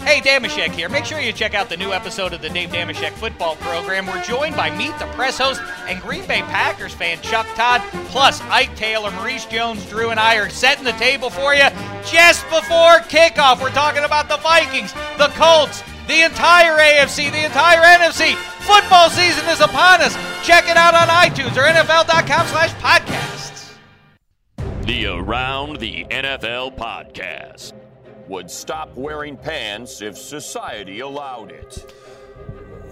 Hey, Damashek here. Make sure you check out the new episode of the Dave Damashek Football Program. We're joined by Meet the Press host and Green Bay Packers fan Chuck Todd, plus Ike Taylor, Maurice Jones, Drew, and I are setting the table for you just before kickoff. We're talking about the Vikings, the Colts, the entire AFC, the entire NFC. Football season is upon us. Check it out on iTunes or NFL.com/podcasts. The Around the NFL Podcast. Would stop wearing pants if society allowed it.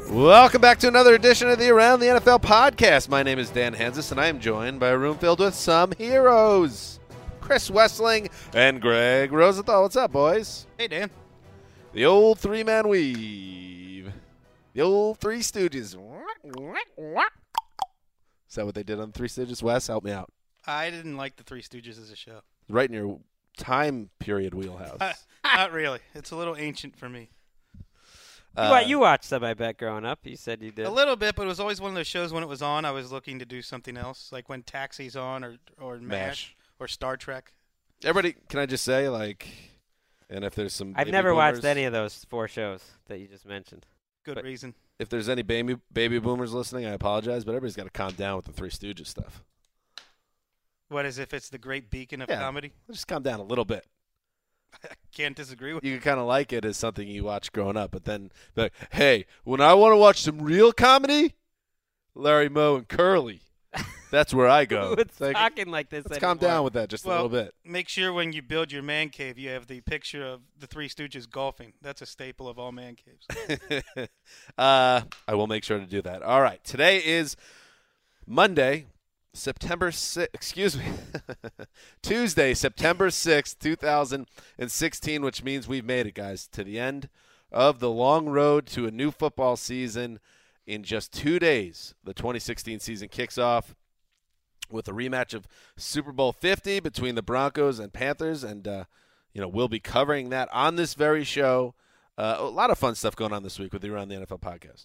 Welcome back to another edition of the Around the NFL Podcast. My name is Dan Hanzus, and I am joined by a room filled with some heroes. Chris Wesseling and Greg Rosenthal. What's up, boys? Hey, Dan. The old three-man weave. The old Three Stooges. Is that what they did on Three Stooges? Wes, help me out. I didn't like the Three Stooges as a show. Right in your time period wheelhouse. Not really. It's a little ancient for me. You watched them, I bet, growing up. You said you did. A little bit, but it was always one of those shows when it was on, I was looking to do something else, like when Taxi's on or MASH or Star Trek. Everybody, can I just say, like, and if there's some... I've never watched any of those four shows that you just mentioned. Good reason. If there's any baby boomers listening, I apologize, but everybody's got to calm down with the Three Stooges stuff. What, as if it's the great beacon of comedy? Just calm down a little bit. I can't disagree with you. You can kind of like it as something you watch growing up, but then, like, hey, when I want to watch some real comedy, Larry Moe and Curly, that's where I go. It's like, talking like this let's anymore. Calm down with that just a little bit. Make sure when you build your man cave, you have the picture of the Three Stooges golfing. That's a staple of all man caves. I will make sure to do that. All right, today is Monday. Tuesday, September 6th, 2016, which means we've made it, guys, to the end of the long road to a new football season. In just 2 days, the 2016 season kicks off with a rematch of Super Bowl 50 between the Broncos and Panthers, and we'll be covering that on this very show. A lot of fun stuff going on this week with the Around the NFL Podcast.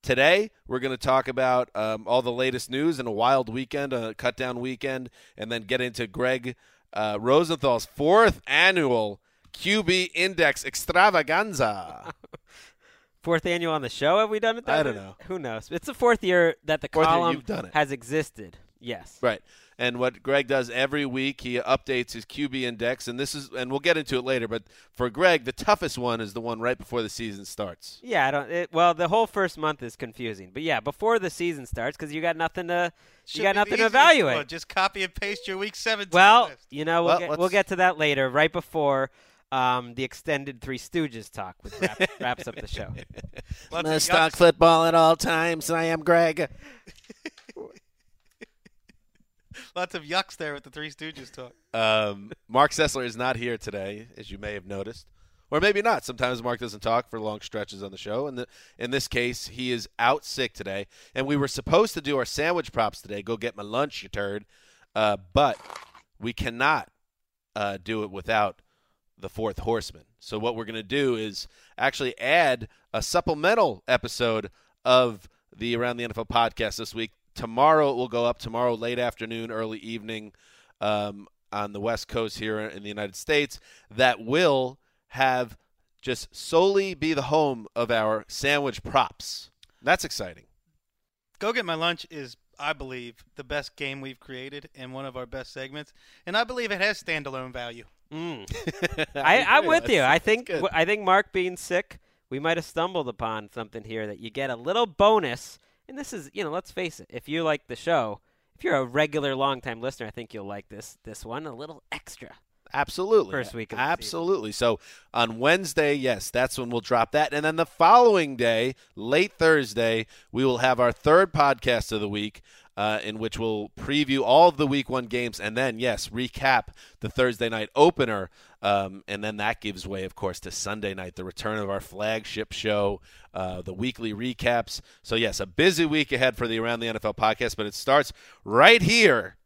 Today, we're going to talk about all the latest news and a wild weekend, a cut-down weekend, and then get into Greg Rosenthal's fourth annual QB Index Extravaganza. Fourth annual on the show? Have we done it that I don't know. Who knows? It's the fourth year that the column has existed. Yes. Right. And what Greg does every week, he updates his QB Index, and we'll get into it later, but for Greg, the toughest one is the one right before the season starts. Yeah, the whole first month is confusing. But yeah, before the season starts, cuz you got nothing to evaluate. Well, just copy and paste your week 17. Well, we'll get to that later, right before the extended Three Stooges talk, which wraps up the show. I'm going to stock football at all times, and I am Greg. Lots of yucks there with the Three Stooges talk. Mark Sessler is not here today, as you may have noticed. Or maybe not. Sometimes Mark doesn't talk for long stretches on the show. And in this case, he is out sick today. And we were supposed to do our sandwich props today, Go Get My Lunch, you turd. But we cannot do it without the fourth horseman. So what we're going to do is actually add a supplemental episode of the Around the NFL podcast this week. Tomorrow it will go up, tomorrow late afternoon, early evening on the West Coast here in the United States. That will have just solely be the home of our sandwich props. That's exciting. Go Get My Lunch is, I believe, the best game we've created and one of our best segments. And I believe it has standalone value. I'm with you. I think Mark being sick, we might have stumbled upon something here that you get a little bonus. And this is, let's face it, if you like the show, if you're a regular longtime listener, I think you'll like this one a little extra. Absolutely. First week of the absolutely season. So on Wednesday, yes, that's when we'll drop that. And then the following day, late Thursday, we will have our third podcast of the week in which we'll preview all of the Week 1 games and then, yes, recap the Thursday night opener. And then that gives way, of course, to Sunday night, the return of our flagship show, the weekly recaps. So, yes, a busy week ahead for the Around the NFL podcast, but it starts right here.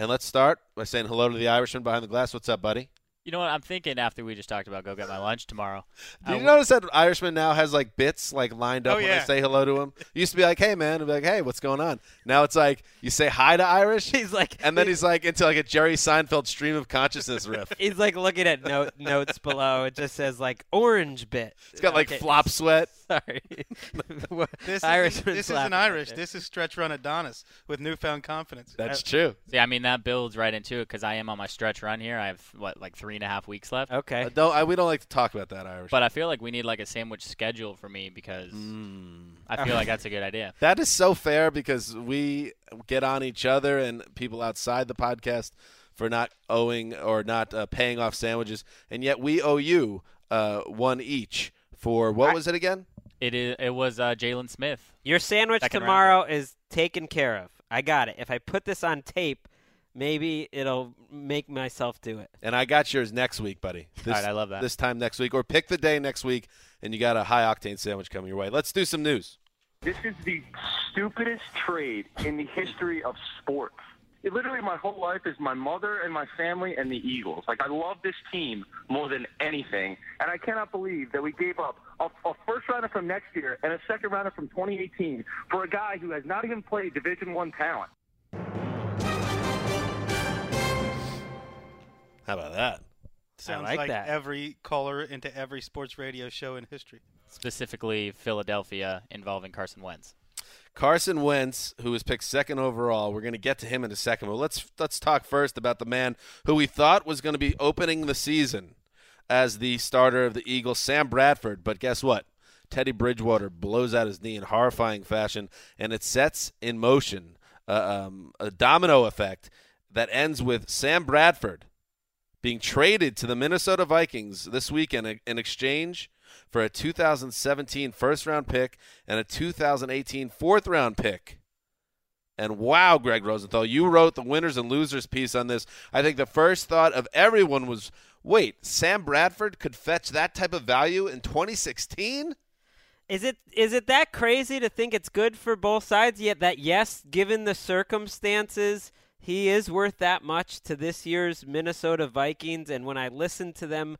And let's start by saying hello to the Irishman behind the glass. What's up, buddy? You know what? I'm thinking after we just talked about Go Get My Lunch tomorrow. Did you notice that Irishman now has like bits like lined up when I say hello to him? It used to be like, hey, man. I'd be like, hey, what's going on? Now it's like you say hi to Irish. He's like, and then he's like into like a Jerry Seinfeld stream of consciousness riff. He's like looking at notes below. It just says like orange bit. It's got like flop sweat. Sorry. This isn't Irish. This is stretch run Adonis with newfound confidence. That's true. Yeah, I mean, that builds right into it because I am on my stretch run here. I have, like 3.5 weeks left? Okay. We don't like to talk about that, Irish. But I feel like we need like a sandwich schedule for me because I feel like that's a good idea. That is so fair because we get on each other and people outside the podcast for not owing or not paying off sandwiches. And yet we owe you one each. For what was it again? It was Jalen Smith. Your sandwich tomorrow is taken care of. I got it. If I put this on tape, maybe it'll make myself do it. And I got yours next week, buddy. All right, I love that. This time next week. Or pick the day next week, and you got a high-octane sandwich coming your way. Let's do some news. This is the stupidest trade in the history of sports. It literally, my whole life is my mother and my family and the Eagles. Like, I love this team more than anything, and I cannot believe that we gave up a first rounder from next year and a second rounder from 2018 for a guy who has not even played Division I talent. How about that? Sounds like that. Every caller into every sports radio show in history. Specifically, Philadelphia involving Carson Wentz. Carson Wentz, who was picked second overall. We're going to get to him in a second. But let's talk first about the man who we thought was going to be opening the season as the starter of the Eagles, Sam Bradford. But guess what? Teddy Bridgewater blows out his knee in horrifying fashion, and it sets in motion a domino effect that ends with Sam Bradford being traded to the Minnesota Vikings this weekend in exchange for a 2017 first-round pick and a 2018 fourth-round pick. And wow, Greg Rosenthal, you wrote the winners and losers piece on this. I think the first thought of everyone was, wait, Sam Bradford could fetch that type of value in 2016? Is it that crazy to think it's good for both sides? Yet that, yes, given the circumstances, he is worth that much to this year's Minnesota Vikings. And when I listened to them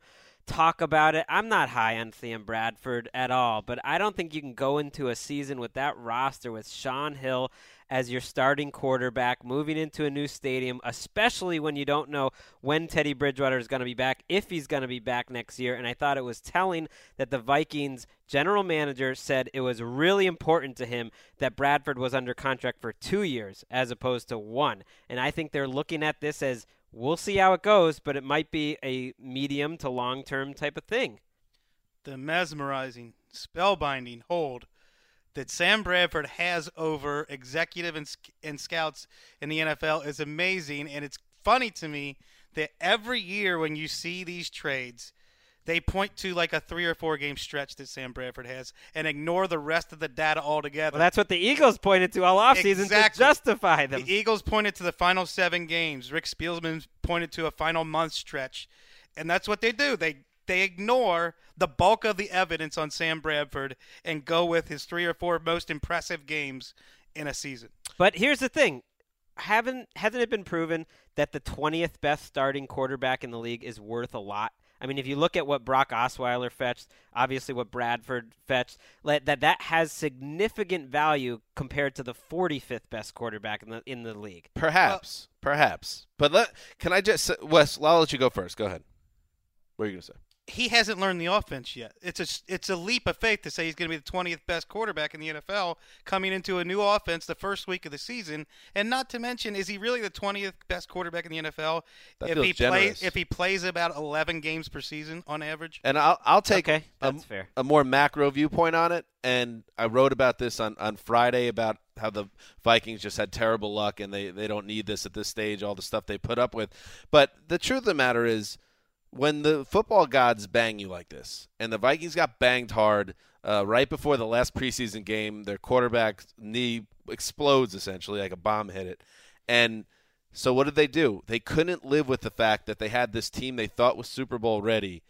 talk about it, I'm not high on Sam Bradford at all, but I don't think you can go into a season with that roster with Sean Hill as your starting quarterback, moving into a new stadium, especially when you don't know when Teddy Bridgewater is going to be back, if he's going to be back next year. And I thought it was telling that the Vikings general manager said it was really important to him that Bradford was under contract for 2 years as opposed to one. And I think they're looking at this as, we'll see how it goes, but it might be a medium to long-term type of thing. The mesmerizing, spellbinding hold that Sam Bradford has over executive and scouts in the NFL is amazing, and it's funny to me that every year when you see these trades, they point to like a 3 or 4 game stretch that Sam Bradford has and ignore the rest of the data altogether. Well, that's what the Eagles pointed to all offseason to justify them. The Eagles pointed to the final 7 games. Rick Spielman pointed to a final month stretch. And that's what they do. They ignore the bulk of the evidence on Sam Bradford and go with his 3 or 4 most impressive games in a season. But here's the thing. Hasn't it been proven that the 20th best starting quarterback in the league is worth a lot? I mean, if you look at what Brock Osweiler fetched, obviously what Bradford fetched, that has significant value compared to the 45th best quarterback in the league. Perhaps. But can I just – Wes, I'll let you go first. Go ahead. What are you going to say? He hasn't learned the offense yet. It's a leap of faith to say he's going to be the 20th best quarterback in the NFL coming into a new offense the first week of the season. And not to mention, is he really the 20th best quarterback in the NFL if he plays about 11 games per season on average? And I'll take a more macro viewpoint on it. And I wrote about this on Friday about how the Vikings just had terrible luck and they don't need this at this stage, all the stuff they put up with. But the truth of the matter is, when the football gods bang you like this, and the Vikings got banged hard right before the last preseason game, their quarterback's knee explodes essentially like a bomb hit it. And so what did they do? They couldn't live with the fact that they had this team they thought was Super Bowl ready.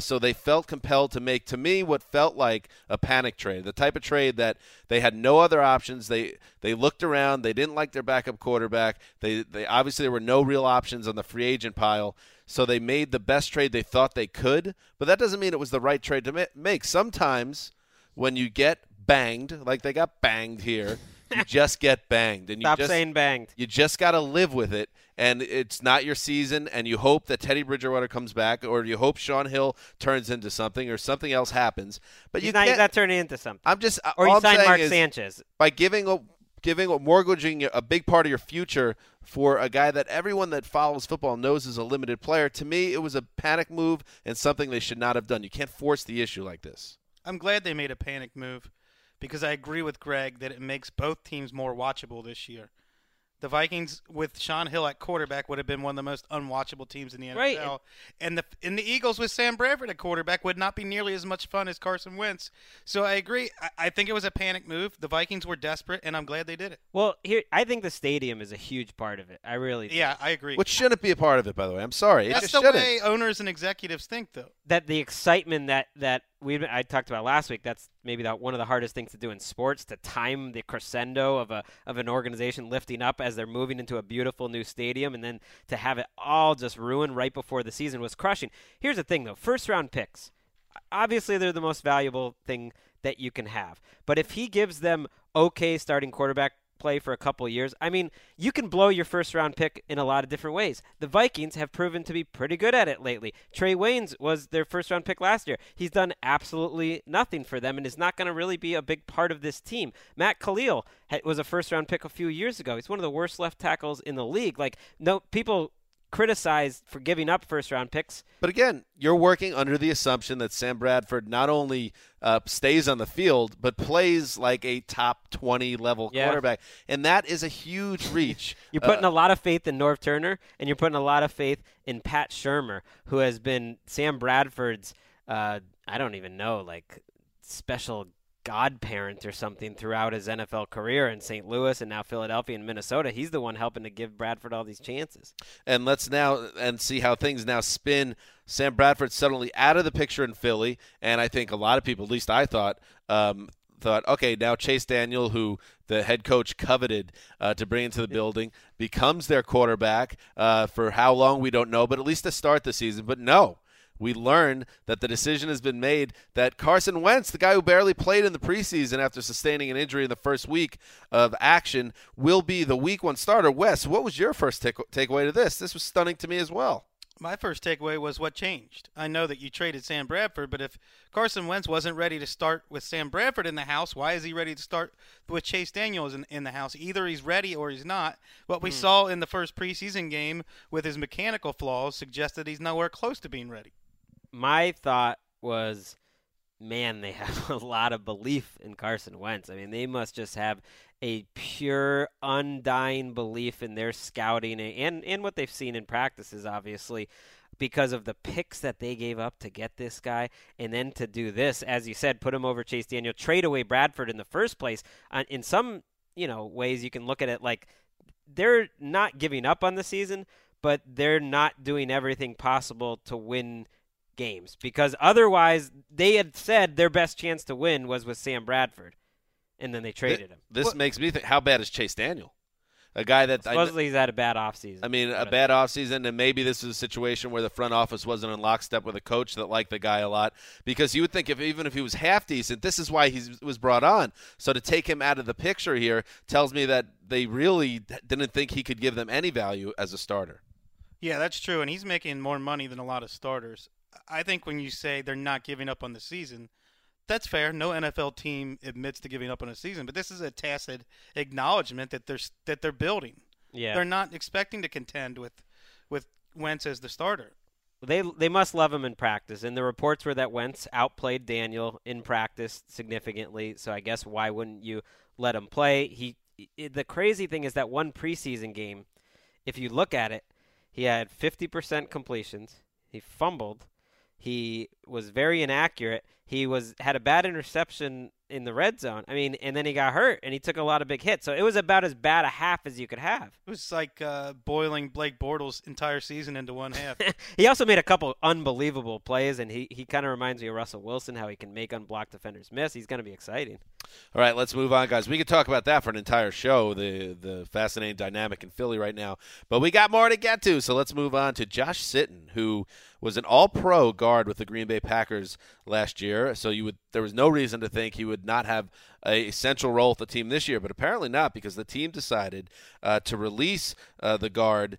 So they felt compelled to make, to me, what felt like a panic trade, the type of trade that they had no other options. They looked around. They didn't like their backup quarterback. They obviously there were no real options on the free agent pile. So they made the best trade they thought they could, but that doesn't mean it was the right trade to make. Sometimes when you get banged, like they got banged here, you just get banged. And stop saying banged. You just got to live with it, and it's not your season, and you hope that Teddy Bridgewater comes back, or you hope Sean Hill turns into something, or something else happens. But he's not turning into something. I'm just – or you sign Mark Sanchez. By mortgaging a big part of your future for a guy that everyone that follows football knows is a limited player, to me it was a panic move and something they should not have done. You can't force the issue like this. I'm glad they made a panic move because I agree with Greg that it makes both teams more watchable this year. The Vikings with Sean Hill at quarterback would have been one of the most unwatchable teams in the NFL. Right. And the Eagles with Sam Bradford at quarterback would not be nearly as much fun as Carson Wentz. So I agree. I think it was a panic move. The Vikings were desperate, and I'm glad they did it. Well, I think the stadium is a huge part of it. I really do. Yeah, I agree. Which shouldn't be a part of it, by the way. I'm sorry. That's the way owners and executives think, though. That the excitement that I talked about last week, that's maybe one of the hardest things to do in sports, to time the crescendo of an organization lifting up as they're moving into a beautiful new stadium, and then to have it all just ruined right before the season was crushing. Here's the thing, though. First-round picks, obviously they're the most valuable thing that you can have. But if he gives them okay starting quarterback play for a couple years, I mean, you can blow your first-round pick in a lot of different ways. The Vikings have proven to be pretty good at it lately. Trey Waynes was their first-round pick last year. He's done absolutely nothing for them and is not going to really be a big part of this team. Matt Khalil was a first-round pick a few years ago. He's one of the worst left tackles in the league. Like, no, people criticized for giving up first-round picks. But again, you're working under the assumption that Sam Bradford not only stays on the field, but plays like a top 20 level quarterback. And that is a huge reach. You're putting a lot of faith in Norv Turner, and you're putting a lot of faith in Pat Shurmur, who has been Sam Bradford's, I don't even know, like special godparent or something throughout his NFL career in St. Louis and now Philadelphia and Minnesota. He's the one helping to give Bradford all these chances. And let's now and see how things now spin. Sam Bradford suddenly out of the picture in Philly, and I think a lot of people, at least I thought, okay, now Chase Daniel, who the head coach coveted to bring into the building, becomes their quarterback for how long we don't know, but at least to start the season. But no. We learn that the decision has been made that Carson Wentz, the guy who barely played in the preseason after sustaining an injury in the first week of action, will be the week one starter. Wes, what was your first takeaway to this? This was stunning to me as well. My first takeaway was what changed. I know that you traded Sam Bradford, but if Carson Wentz wasn't ready to start with Sam Bradford in the house, why is he ready to start with Chase Daniel in the house? Either he's ready or he's not. What we saw in the first preseason game with his mechanical flaws suggested he's nowhere close to being ready. My thought was, man, they have a lot of belief in Carson Wentz. I mean, they must just have a pure, undying belief in their scouting and what they've seen in practices, obviously, because of the picks that they gave up to get this guy. And then to do this, as you said, put him over Chase Daniel, trade away Bradford in the first place. In some, ways you can look at it like they're not giving up on the season, but they're not doing everything possible to win games, because otherwise they had said their best chance to win was with Sam Bradford, and then they traded him. This makes me think, how bad is Chase Daniel? a guy that supposedly he's had a bad offseason. I mean, a bad offseason, and maybe this is a situation where the front office wasn't in lockstep with a coach that liked the guy a lot, because you would think even if he was half decent, this is why he was brought on. So to take him out of the picture here tells me that they really didn't think he could give them any value as a starter. Yeah, that's true, and he's making more money than a lot of starters. I think when you say they're not giving up on the season, that's fair. No NFL team admits to giving up on a season, but this is a tacit acknowledgement that they're building. Yeah, they're not expecting to contend with Wentz as the starter. They must love him in practice, and the reports were that Wentz outplayed Daniel in practice significantly. So I guess why wouldn't you let him play? The crazy thing is that one preseason game, if you look at it, he had 50% completions. He fumbled. He was very inaccurate. He had a bad interception in the red zone. I mean, and then he got hurt, and he took a lot of big hits. So it was about as bad a half as you could have. It was like boiling Blake Bortles' entire season into one half. He also made a couple unbelievable plays, and he kind of reminds me of Russell Wilson, how he can make unblocked defenders miss. He's going to be exciting. All right, let's move on, guys. We could talk about that for an entire show, the fascinating dynamic in Philly right now. But we got more to get to, so let's move on to Josh Sitton, who was an all-pro guard with the Green Bay Packers last year. So there was no reason to think he would not have a central role with the team this year, but apparently not, because the team decided to release the guard,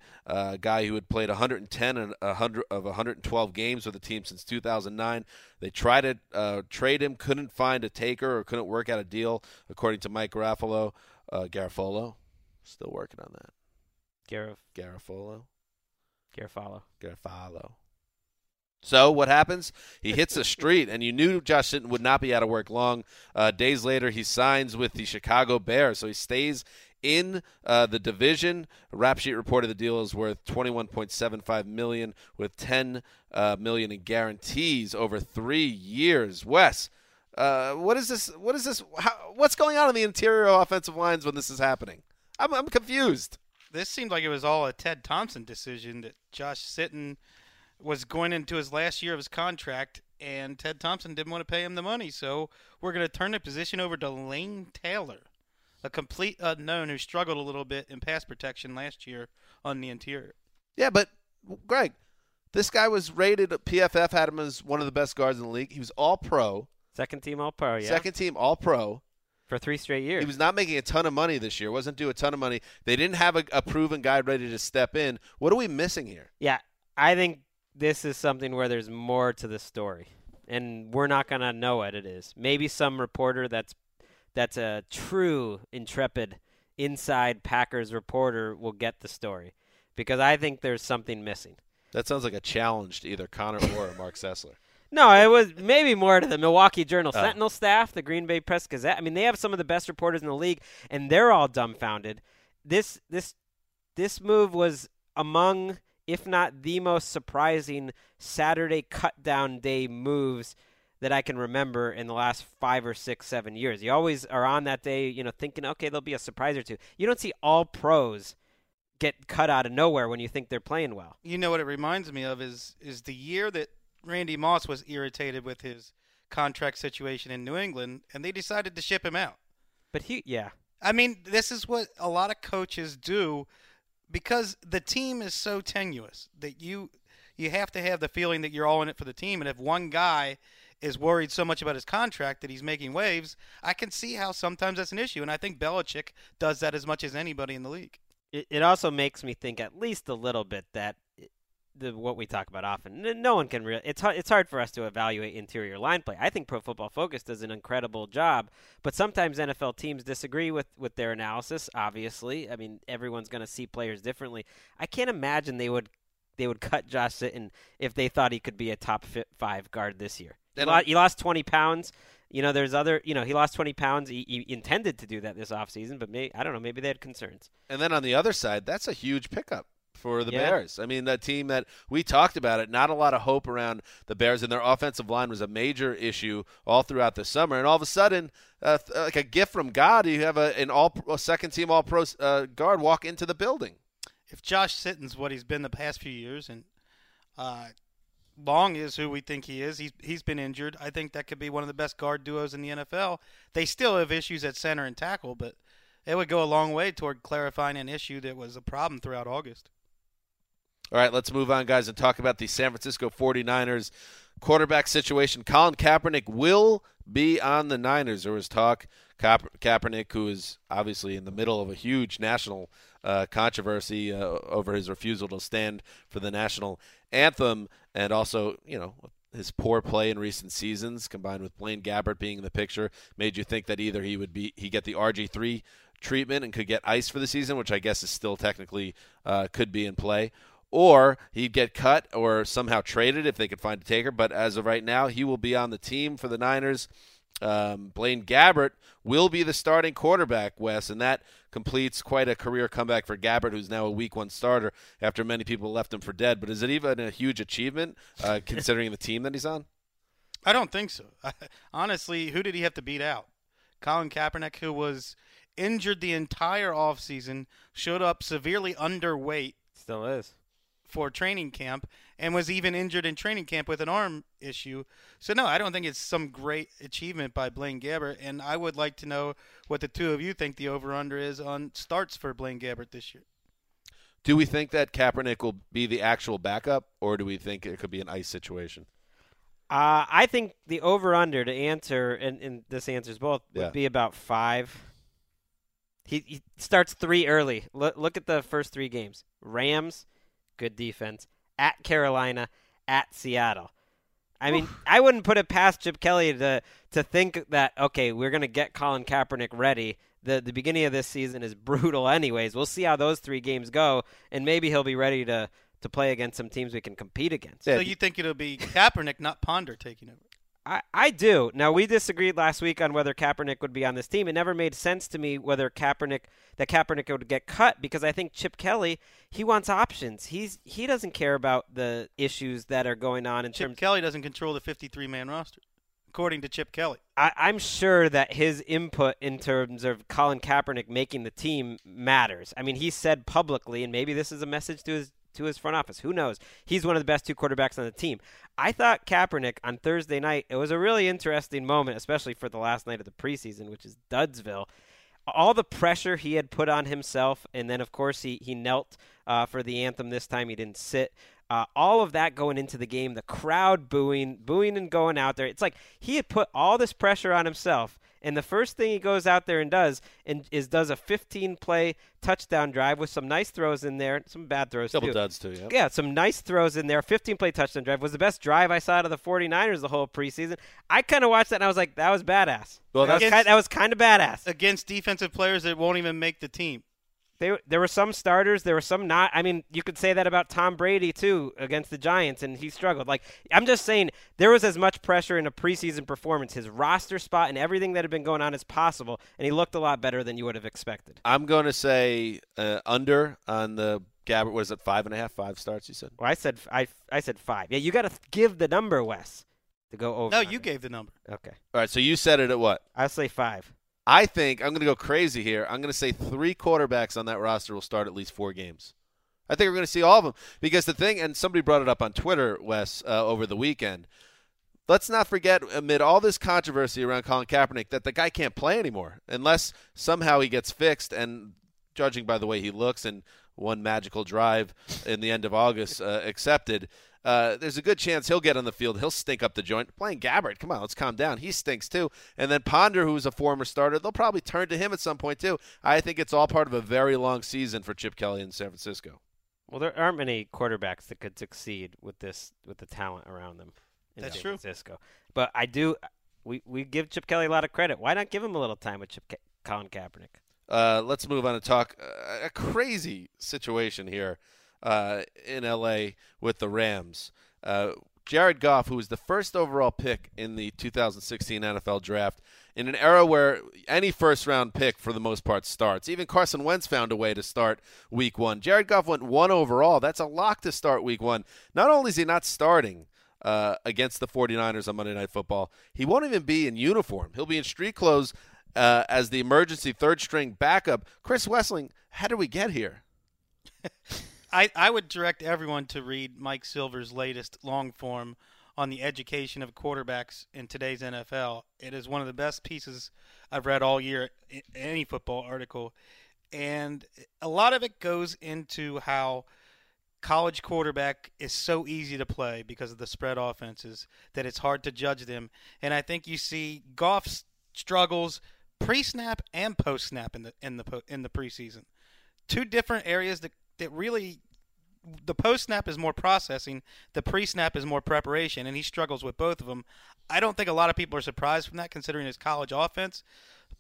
guy who had played 112 games with the team since 2009. They tried to trade him, couldn't find a taker or couldn't work out a deal, according to Mike Garafolo. Still working on that. Garafolo. So what happens? He hits the street, and you knew Josh Sitton would not be out of work long. Days later, he signs with the Chicago Bears, so he stays in the division. Rap Sheet reported the deal is worth $21.75 million with $10 million in guarantees over 3 years. Wes, what is this? What is this? What's going on the interior offensive lines when this is happening? I'm confused. This seemed like it was all a Ted Thompson decision, that Josh Sitton was going into his last year of his contract, and Ted Thompson didn't want to pay him the money. So we're going to turn the position over to Lane Taylor, a complete unknown who struggled a little bit in pass protection last year on the interior. Yeah, but, Greg, this guy was rated, PFF had him as one of the best guards in the league. He was all-pro. Second-team all-pro, yeah. Second-team all-pro. For 3 straight years. He was not making a ton of money this year. Wasn't due a ton of money. They didn't have a proven guy ready to step in. What are we missing here? Yeah, I think this is something where there's more to the story, and we're not going to know what it is. Maybe some reporter that's a true intrepid inside Packers reporter will get the story, because I think there's something missing. That sounds like a challenge to either Connor or Mark Sessler. No, it was maybe more to the Milwaukee Journal-Sentinel staff, the Green Bay Press-Gazette. I mean, they have some of the best reporters in the league, and they're all dumbfounded. This move was among, if not the most surprising Saturday cut-down day moves that I can remember in the last 5 or 6, 7 years. You always are on that day, thinking, okay, there'll be a surprise or two. You don't see all pros get cut out of nowhere when you think they're playing well. You know what it reminds me of is the year that Randy Moss was irritated with his contract situation in New England, and they decided to ship him out. But I mean, this is what a lot of coaches do, because the team is so tenuous that you have to have the feeling that you're all in it for the team. And if one guy is worried so much about his contract that he's making waves, I can see how sometimes that's an issue. And I think Belichick does that as much as anybody in the league. It also makes me think at least a little bit that what we talk about often, no one can really, it's hard for us to evaluate interior line play. I think Pro Football Focus does an incredible job, but sometimes NFL teams disagree with their analysis, obviously. I mean, everyone's going to see players differently. I can't imagine they would cut Josh Sitton if they thought he could be a top 5 guard this year. He lost 20 pounds. He lost 20 pounds. He intended to do that this offseason, but I don't know, maybe they had concerns. And then on the other side, that's a huge pickup for the Bears. I mean, that team that we talked about, it, not a lot of hope around the Bears, and their offensive line was a major issue all throughout the summer. And all of a sudden, like a gift from God, you have a second-team all-pro guard walk into the building. If Josh Sitton's what he's been the past few years, and Long is who we think he is, he's been injured, I think that could be one of the best guard duos in the NFL. They still have issues at center and tackle, but it would go a long way toward clarifying an issue that was a problem throughout August. All right, let's move on, guys, and talk about the San Francisco 49ers quarterback situation. Colin Kaepernick will be on the Niners. There was talk. Kaepernick, who is obviously in the middle of a huge national controversy over his refusal to stand for the national anthem, and also, you know, his poor play in recent seasons combined with Blaine Gabbert being in the picture made you think that either he get the RG3 treatment and could get iced for the season, which I guess is still technically could be in play, or he'd get cut or somehow traded if they could find a taker. But as of right now, he will be on the team for the Niners. Blaine Gabbert will be the starting quarterback, Wes, and that completes quite a career comeback for Gabbert, who's now a Week 1 starter after many people left him for dead. But is it even a huge achievement considering the team that he's on? I don't think so. Honestly, who did he have to beat out? Colin Kaepernick, who was injured the entire offseason, showed up severely underweight. Still is. For training camp, and was even injured in training camp with an arm issue. So, no, I don't think it's some great achievement by Blaine Gabbert, and I would like to know what the two of you think the over-under is on starts for Blaine Gabbert this year. Do we think that Kaepernick will be the actual backup, or do we think it could be an ice situation? I think the over-under to answer, and this answers both, would be about 5. He starts 3 early. Look at the first 3 games. Rams, good defense, at Carolina, at Seattle. I mean, I wouldn't put it past Chip Kelly to think that, okay, we're going to get Colin Kaepernick ready. The beginning of this season is brutal anyways. We'll see how those 3 games go, and maybe he'll be ready to play against some teams we can compete against. So you think it'll be Kaepernick, not Ponder, taking over? I do. Now, we disagreed last week on whether Kaepernick would be on this team. It never made sense to me whether Kaepernick would get cut, because I think Chip Kelly, he wants options. He doesn't care about the issues that are going on. Chip Kelly doesn't control the 53-man roster, according to Chip Kelly. I'm sure that his input in terms of Colin Kaepernick making the team matters. I mean, he said publicly, and maybe this is a message to his front office. Who knows? He's one of the best 2 quarterbacks on the team. I thought Kaepernick on Thursday night, it was a really interesting moment, especially for the last night of the preseason, which is Dudsville. All the pressure he had put on himself, and then, of course, he knelt for the anthem this time. He didn't sit. All of that going into the game, the crowd booing and going out there. It's like he had put all this pressure on himself, and the first thing he goes out there and does a 15-play touchdown drive with some nice throws in there, some bad throws too. Double duds too, yeah. Yeah, some nice throws in there. 15-play touchdown drive was the best drive I saw out of the 49ers the whole preseason. I kind of watched that, and I was like, that was badass. Well, that was kind of badass. Against defensive players that won't even make the team. There were some starters. There were some not. I mean, you could say that about Tom Brady, too, against the Giants, and he struggled. Like, I'm just saying there was as much pressure in a preseason performance, his roster spot, and everything that had been going on as possible, and he looked a lot better than you would have expected. I'm going to say under on the Gabbert. What is it, 5.5, 5 starts, you said? Well, I said 5. Yeah, you got to give the number, Wes, to go over. No, you gave the number. Okay. All right, so you said it at what? I'll say 5. I think I'm going to go crazy here. I'm going to say 3 quarterbacks on that roster will start at least 4 games. I think we're going to see all of them, because the thing, and somebody brought it up on Twitter, Wes, over the weekend. Let's not forget, amid all this controversy around Colin Kaepernick, that the guy can't play anymore unless somehow he gets fixed. And judging by the way he looks and one magical drive in the end of August accepted, there's a good chance he'll get on the field. He'll stink up the joint. Blaine Gabbert, come on, let's calm down. He stinks too. And then Ponder, who's a former starter, they'll probably turn to him at some point too. I think it's all part of a very long season for Chip Kelly in San Francisco. Well, there aren't many quarterbacks that could succeed with the talent around them in San Francisco. But I do. We give Chip Kelly a lot of credit. Why not give him a little time with Colin Kaepernick? Let's move on and talk a crazy situation here in L.A. with the Rams. Jared Goff, who was the first overall pick in the 2016 NFL draft, in an era where any first-round pick, for the most part, starts. Even Carson Wentz found a way to start Week 1. Jared Goff went 1 overall. That's a lock to start Week 1. Not only is he not starting against the 49ers on Monday Night Football, he won't even be in uniform. He'll be in street clothes as the emergency third-string backup. Chris Wesseling, how did we get here? I would direct everyone to read Mike Silver's latest long form on the education of quarterbacks in today's NFL. It is one of the best pieces I've read all year in any football article. And a lot of it goes into how college quarterback is so easy to play because of the spread offenses that it's hard to judge them. And I think you see Goff's struggles pre-snap and post-snap in the preseason. Two different areas that really – the post-snap is more processing. The pre-snap is more preparation, and he struggles with both of them. I don't think a lot of people are surprised from that considering his college offense.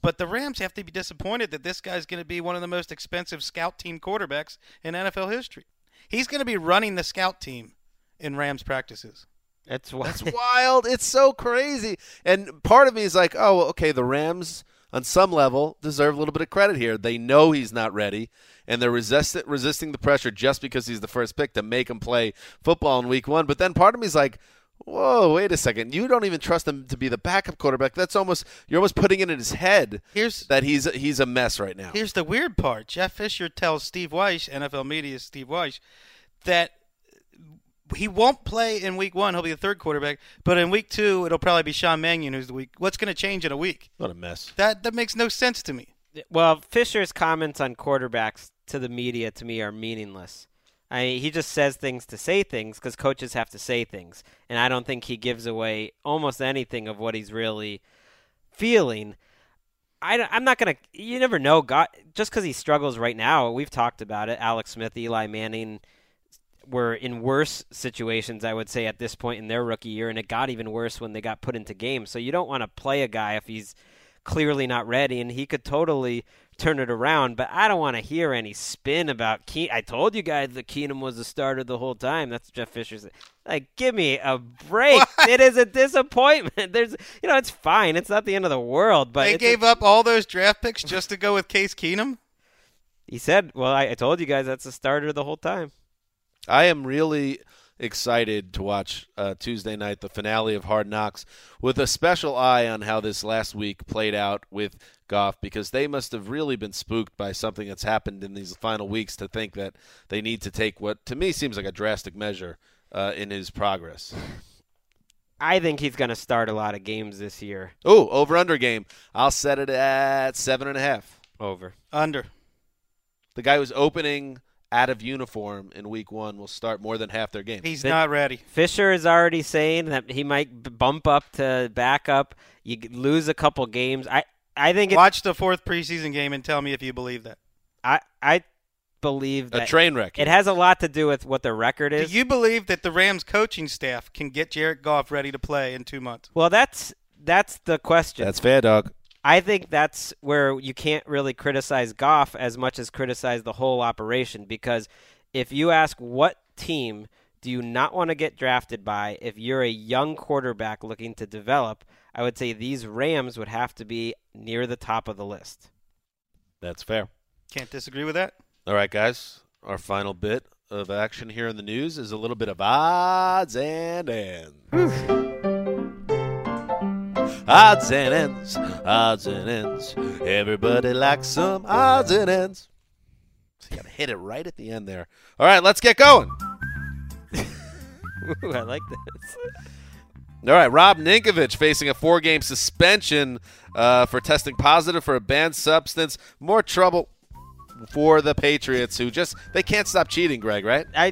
But the Rams have to be disappointed that this guy's going to be one of the most expensive scout team quarterbacks in NFL history. He's going to be running the scout team in Rams practices. That's wild. That's wild. It's so crazy. And part of me is like, oh, okay, the Rams on some level deserve a little bit of credit here. They know he's not ready, and they're resisting the pressure just because he's the first pick to make him play football in week one. But then part of me is like, whoa, wait a second. You don't even trust him to be the backup quarterback. That's almost – you're almost putting it in his head that he's a mess right now. Here's the weird part. Jeff Fisher tells Steve Weish, NFL Media's Steve Weish, that he won't play in week one. He'll be the third quarterback. But in week two, it'll probably be Sean Mannion who's the week. What's going to change in a week? What a mess. That makes no sense to me. Well, Fisher's comments on quarterbacks to the media, to me, are meaningless. I mean, he just says things to say things because coaches have to say things. And I don't think he gives away almost anything of what he's really feeling. I'm not going to – you never know. God, just because he struggles right now, we've talked about it. Alex Smith, Eli Manning were in worse situations, I would say, at this point in their rookie year. And it got even worse when they got put into games. So you don't want to play a guy if he's clearly not ready. And he could totally – turn it around, but I don't want to hear any spin about Keenum. I told you guys that Keenum was the starter the whole time. That's Jeff Fisher's. Like, give me a break. What? It is a disappointment. It's fine. It's not the end of the world. But they gave up all those draft picks just to go with Case Keenum? He said, well, I told you guys that's the starter the whole time. I am really excited to watch Tuesday night, the finale of Hard Knocks, with a special eye on how this last week played out with Goff, because they must have really been spooked by something that's happened in these final weeks to think that they need to take what, to me, seems like a drastic measure in his progress. I think he's going to start a lot of games this year. Oh, over-under game. I'll set it at 7.5. Over. Under. The guy who's opening out of uniform in week one will start more than half their game. He's not ready. Fisher is already saying that he might bump up to backup. You lose a couple games. I think watch the fourth preseason game and tell me if you believe that. I believe that. A train wreck. It has a lot to do with what the record is. Do you believe that the Rams coaching staff can get Jared Goff ready to play in 2 months? Well, that's the question. That's fair, dog. I think that's where you can't really criticize Goff as much as criticize the whole operation, because if you ask what team do you not want to get drafted by if you're a young quarterback looking to develop, I would say these Rams would have to be near the top of the list. That's fair. Can't disagree with that. All right, guys. Our final bit of action here in the news is a little bit of odds and ends. Odds and ends, odds and ends. Everybody likes some odds and ends. So you got to hit it right at the end there. All right, let's get going. Ooh, I like this. All right, Rob Ninkovich facing a 4-game suspension for testing positive for a banned substance. More trouble for the Patriots, who they can't stop cheating, Greg, right? I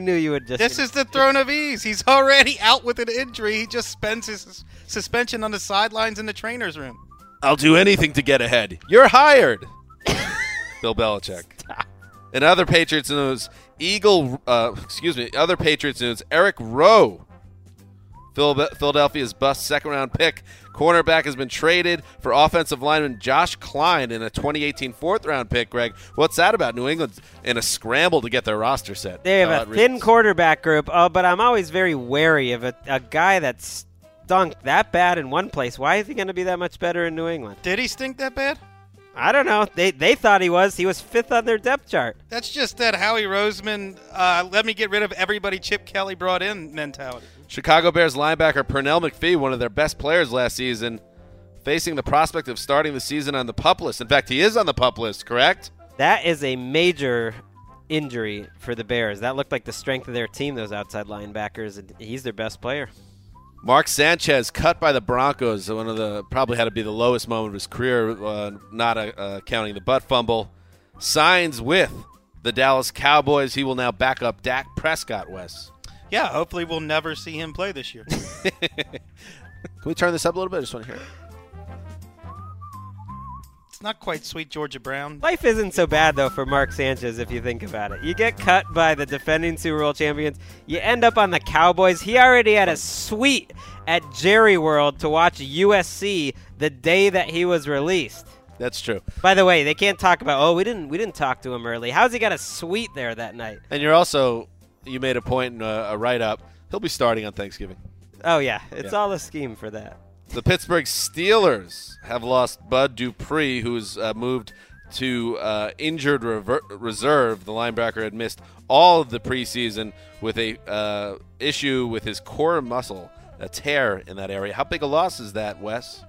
knew you would just. This is the throne of ease. He's already out with an injury. He just spends his suspension on the sidelines in the trainer's room. I'll do anything to get ahead. You're hired. Bill Belichick. Stop. In other Patriots news, Eric Rowe, Philadelphia's bust second-round pick, cornerback, has been traded for offensive lineman Josh Klein in a 2018 4th-round pick, Greg. What's that about? New England's in a scramble to get their roster set. They have a thin quarterback group, but I'm always very wary of a guy that stunk that bad in one place. Why is he going to be that much better in New England? Did he stink that bad? I don't know. They thought he was. He was 5th on their depth chart. That's just that Howie Roseman, let me get rid of everybody Chip Kelly brought in mentality. Chicago Bears linebacker Pernell McPhee, one of their best players last season, facing the prospect of starting the season on the PUP list. In fact, he is on the PUP list, correct? That is a major injury for the Bears. That looked like the strength of their team, those outside linebackers, and he's their best player. Mark Sanchez cut by the Broncos. One of the probably had to be the lowest moment of his career, not counting the butt fumble. Signs with the Dallas Cowboys. He will now back up Dak Prescott, Wes. Yeah, hopefully we'll never see him play this year. Can we turn this up a little bit? I just want to hear it. It's not quite Sweet Georgia Brown. Life isn't so bad, though, for Mark Sanchez if you think about it. You get cut by the defending Super Bowl champions. You end up on the Cowboys. He already had a suite at Jerry World to watch USC the day that he was released. That's true. By the way, they can't talk about, we didn't talk to him early. How's he got a suite there that night? And you're also, you made a point in a write-up, he'll be starting on Thanksgiving. Oh, yeah. It's all a scheme for that. The Pittsburgh Steelers have lost Bud Dupree, who's moved to injured reserve. The linebacker had missed all of the preseason with a issue with his core muscle, a tear in that area. How big a loss is that, Wes?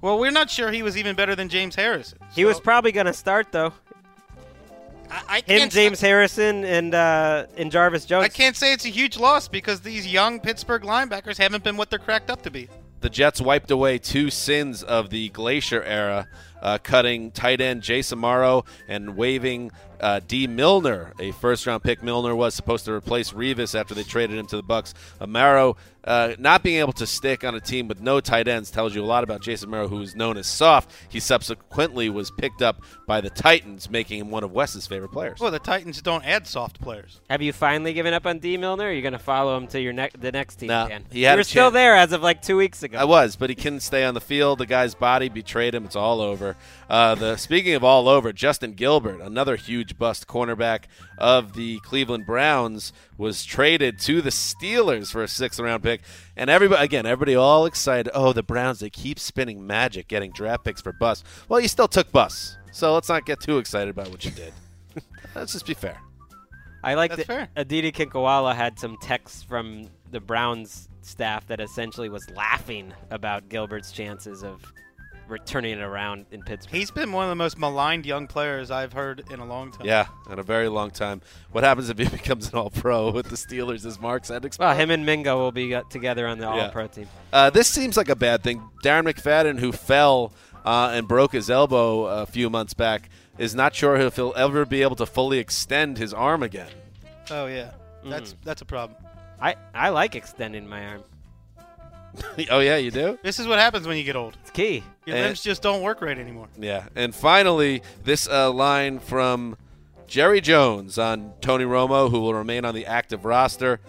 Well, we're not sure he was even better than James Harrison. So. He was probably going to start, though. I can't Harrison, and Jarvis Jones. I can't say it's a huge loss because these young Pittsburgh linebackers haven't been what they're cracked up to be. The Jets wiped away two sins of the Glacier era, cutting tight end Jason Morrow and waiving D. Milner, a first-round pick. Milner was supposed to replace Revis after they traded him to the Bucs. Morrow not being able to stick on a team with no tight ends tells you a lot about Jason Morrow, who is known as soft. He subsequently was picked up by the Titans, making him one of Wes's favorite players. Well, the Titans don't add soft players. Have you finally given up on D. Milner? Or are you going to follow him to your the next team? No, Dan? You were still there as of like 2 weeks ago. I was, but he couldn't stay on the field. The guy's body betrayed him. It's all over. Speaking of all over, Justin Gilbert, another huge bust cornerback of the Cleveland Browns, was traded to the Steelers for a sixth-round pick. And everybody all excited. Oh, the Browns, they keep spinning magic, getting draft picks for busts. Well, you still took busts, so let's not get too excited about what you did. Let's just be fair. I like that Aditi Kinkawala had some texts from the Browns staff that essentially was laughing about Gilbert's chances of – we're turning it around in Pittsburgh. He's been one of the most maligned young players I've heard in a long time. Yeah, in a very long time. What happens if he becomes an All-Pro with the Steelers is Mark Sessler. Well, him and Mingo will be together on the All-Pro team. This seems like a bad thing. Darren McFadden, who fell and broke his elbow a few months back, is not sure if he'll ever be able to fully extend his arm again. Oh, yeah. That's a problem. I like extending my arm. Oh, yeah, you do? This is what happens when you get old. It's key. Your limbs just don't work right anymore. Yeah. And finally, this line from Jerry Jones on Tony Romo, who will remain on the active roster.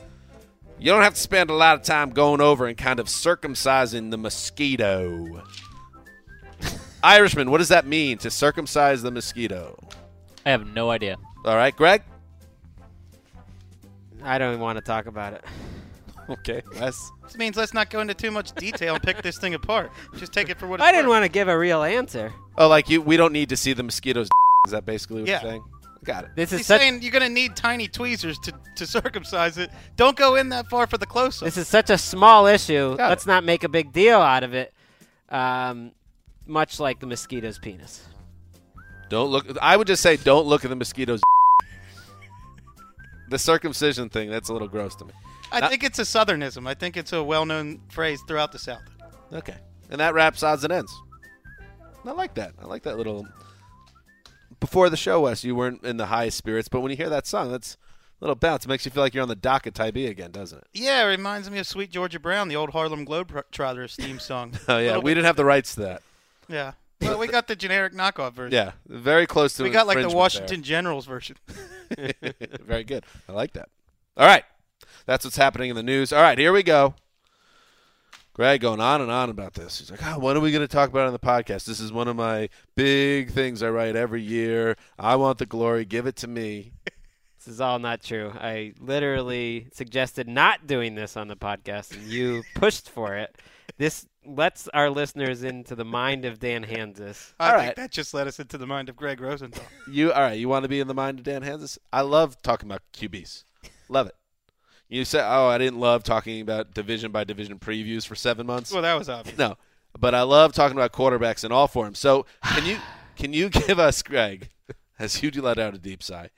You don't have to spend a lot of time going over and kind of circumcising the mosquito. Irishman, what does that mean, to circumcise the mosquito? I have no idea. All right, Greg? I don't want to talk about it. Okay, Wes. This means let's not go into too much detail and pick this thing apart. Just take it for what it's worth. I didn't want to give a real answer. Oh, like we don't need to see the mosquitoes. Is that basically what you're saying? Got it. He's saying you're going to need tiny tweezers to circumcise it. Don't go in that far for the close-up. This is such a small issue. Let's not make a big deal out of it, much like the mosquito's penis. Don't look. I would just say don't look at the mosquito's. The circumcision thing, that's a little gross to me. I think it's a Southernism. I think it's a well-known phrase throughout the South. Okay. And that wraps odds and ends. I like that. I like that little – before the show, Wes, you weren't in the highest spirits, but when you hear that song, that's a little bounce. It makes you feel like you're on the dock at Tybee again, doesn't it? Yeah, it reminds me of Sweet Georgia Brown, the old Harlem Globetrotters theme song. Oh, yeah. We didn't have the rights to that. Yeah. Well, we got the generic knockoff version. Yeah, very close to it. We got like the Washington Generals version. Very good. I like that. All right. That's what's happening in the news. All right, here we go. Greg going on and on about this. He's like, what are we going to talk about on the podcast? This is one of my big things I write every year. I want the glory. Give it to me. This is all not true. I literally suggested not doing this on the podcast, and you pushed for it. This lets our listeners into the mind of Dan Hanzus. I think that just led us into the mind of Greg Rosenthal. You want to be in the mind of Dan Hanzus? I love talking about QBs. Love it. You said, I didn't love talking about division-by-division previews for 7 months. Well, that was obvious. No, but I love talking about quarterbacks in all forms. So can you give us, Greg, as you let out a deep sigh,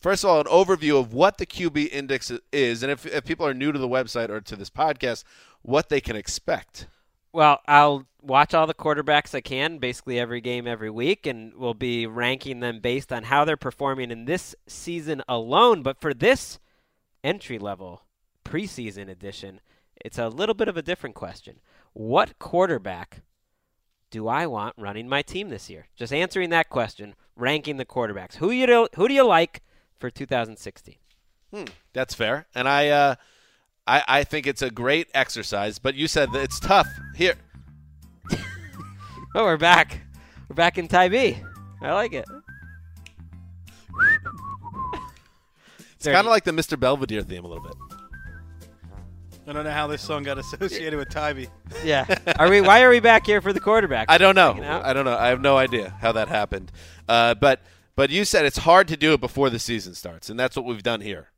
First of all, an overview of what the QB Index is, and if people are new to the website or to this podcast, what they can expect. Well, I'll watch all the quarterbacks I can, basically every game, every week, and we'll be ranking them based on how they're performing in this season alone. But for this entry-level preseason edition, it's a little bit of a different question. What quarterback do I want running my team this year? Just answering that question, ranking the quarterbacks. Who do you like for 2016? That's fair, and I think it's a great exercise. But you said that it's tough here. Oh, we're back. We're back in Ty B. I like it. It's kind of like the Mr. Belvedere theme a little bit. I don't know how this song got associated with Ty B. Yeah. Why are we back here for the quarterback? I don't know. I have no idea how that happened. But you said it's hard to do it before the season starts, and that's what we've done here.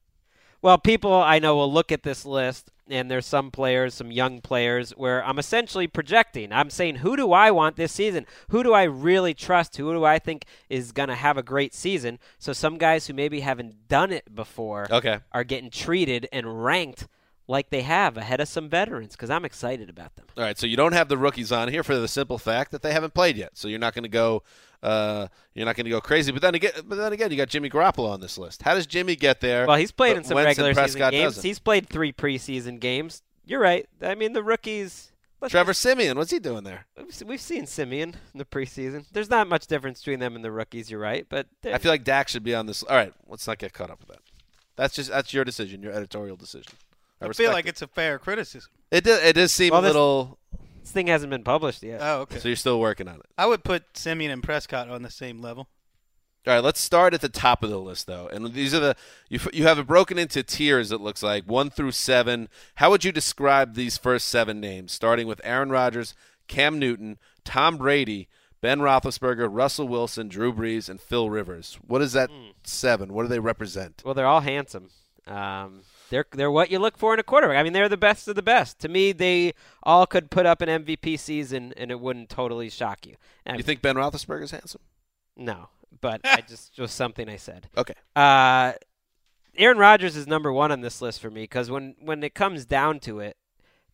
Well, people I know will look at this list, and there's some players, some young players, where I'm essentially projecting. I'm saying, who do I want this season? Who do I really trust? Who do I think is going to have a great season? So some guys who maybe haven't done it before are getting treated and ranked like they have ahead of some veterans, because I'm excited about them. All right, so you don't have the rookies on here for the simple fact that they haven't played yet. So you're not going to go, crazy. But then again, you got Jimmy Garoppolo on this list. How does Jimmy get there? Well, he's played in some regular season games. He's played 3 preseason games. You're right. I mean, the rookies. Trevor Siemian, what's he doing there? We've seen Siemian in the preseason. There's not much difference between them and the rookies. You're right, but I feel like Dak should be on this. All right, let's not get caught up with that. That's your decision, your editorial decision. I feel like it's a fair criticism. It does seem a little. This thing hasn't been published yet. Oh, okay. So you're still working on it. I would put Siemian and Prescott on the same level. All right, let's start at the top of the list, though. And these are you have it broken into tiers, it looks like, 1 through 7. How would you describe these first 7 names, starting with Aaron Rodgers, Cam Newton, Tom Brady, Ben Roethlisberger, Russell Wilson, Drew Brees, and Phil Rivers? What is that 7? What do they represent? Well, they're all handsome. They're what you look for in a quarterback. I mean, they're the best of the best. To me, they all could put up an MVP season, and it wouldn't totally shock you. You think Ben Roethlisberger's handsome? No, but I just was something I said. Okay. Aaron Rodgers is number 1 on this list for me, because when it comes down to it,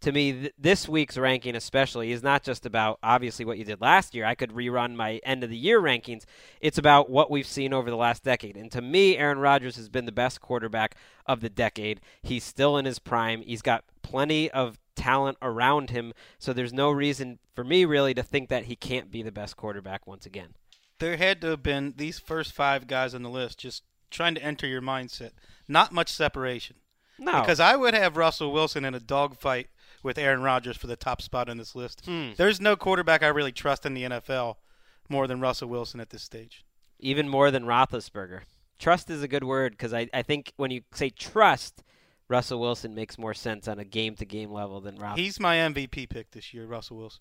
to me, this week's ranking especially is not just about, obviously, what you did last year. I could rerun my end-of-the-year rankings. It's about what we've seen over the last decade. And to me, Aaron Rodgers has been the best quarterback of the decade. He's still in his prime. He's got plenty of talent around him, so there's no reason for me, really, to think that he can't be the best quarterback once again. There had to have been these first 5 guys on the list just trying to enter your mindset. Not much separation. No. Because I would have Russell Wilson in a dogfight with Aaron Rodgers for the top spot on this list. There's no quarterback I really trust in the NFL more than Russell Wilson at this stage. Even more than Roethlisberger. Trust is a good word, because I think when you say trust, Russell Wilson makes more sense on a game-to-game level than Roethlisberger. He's my MVP pick this year, Russell Wilson.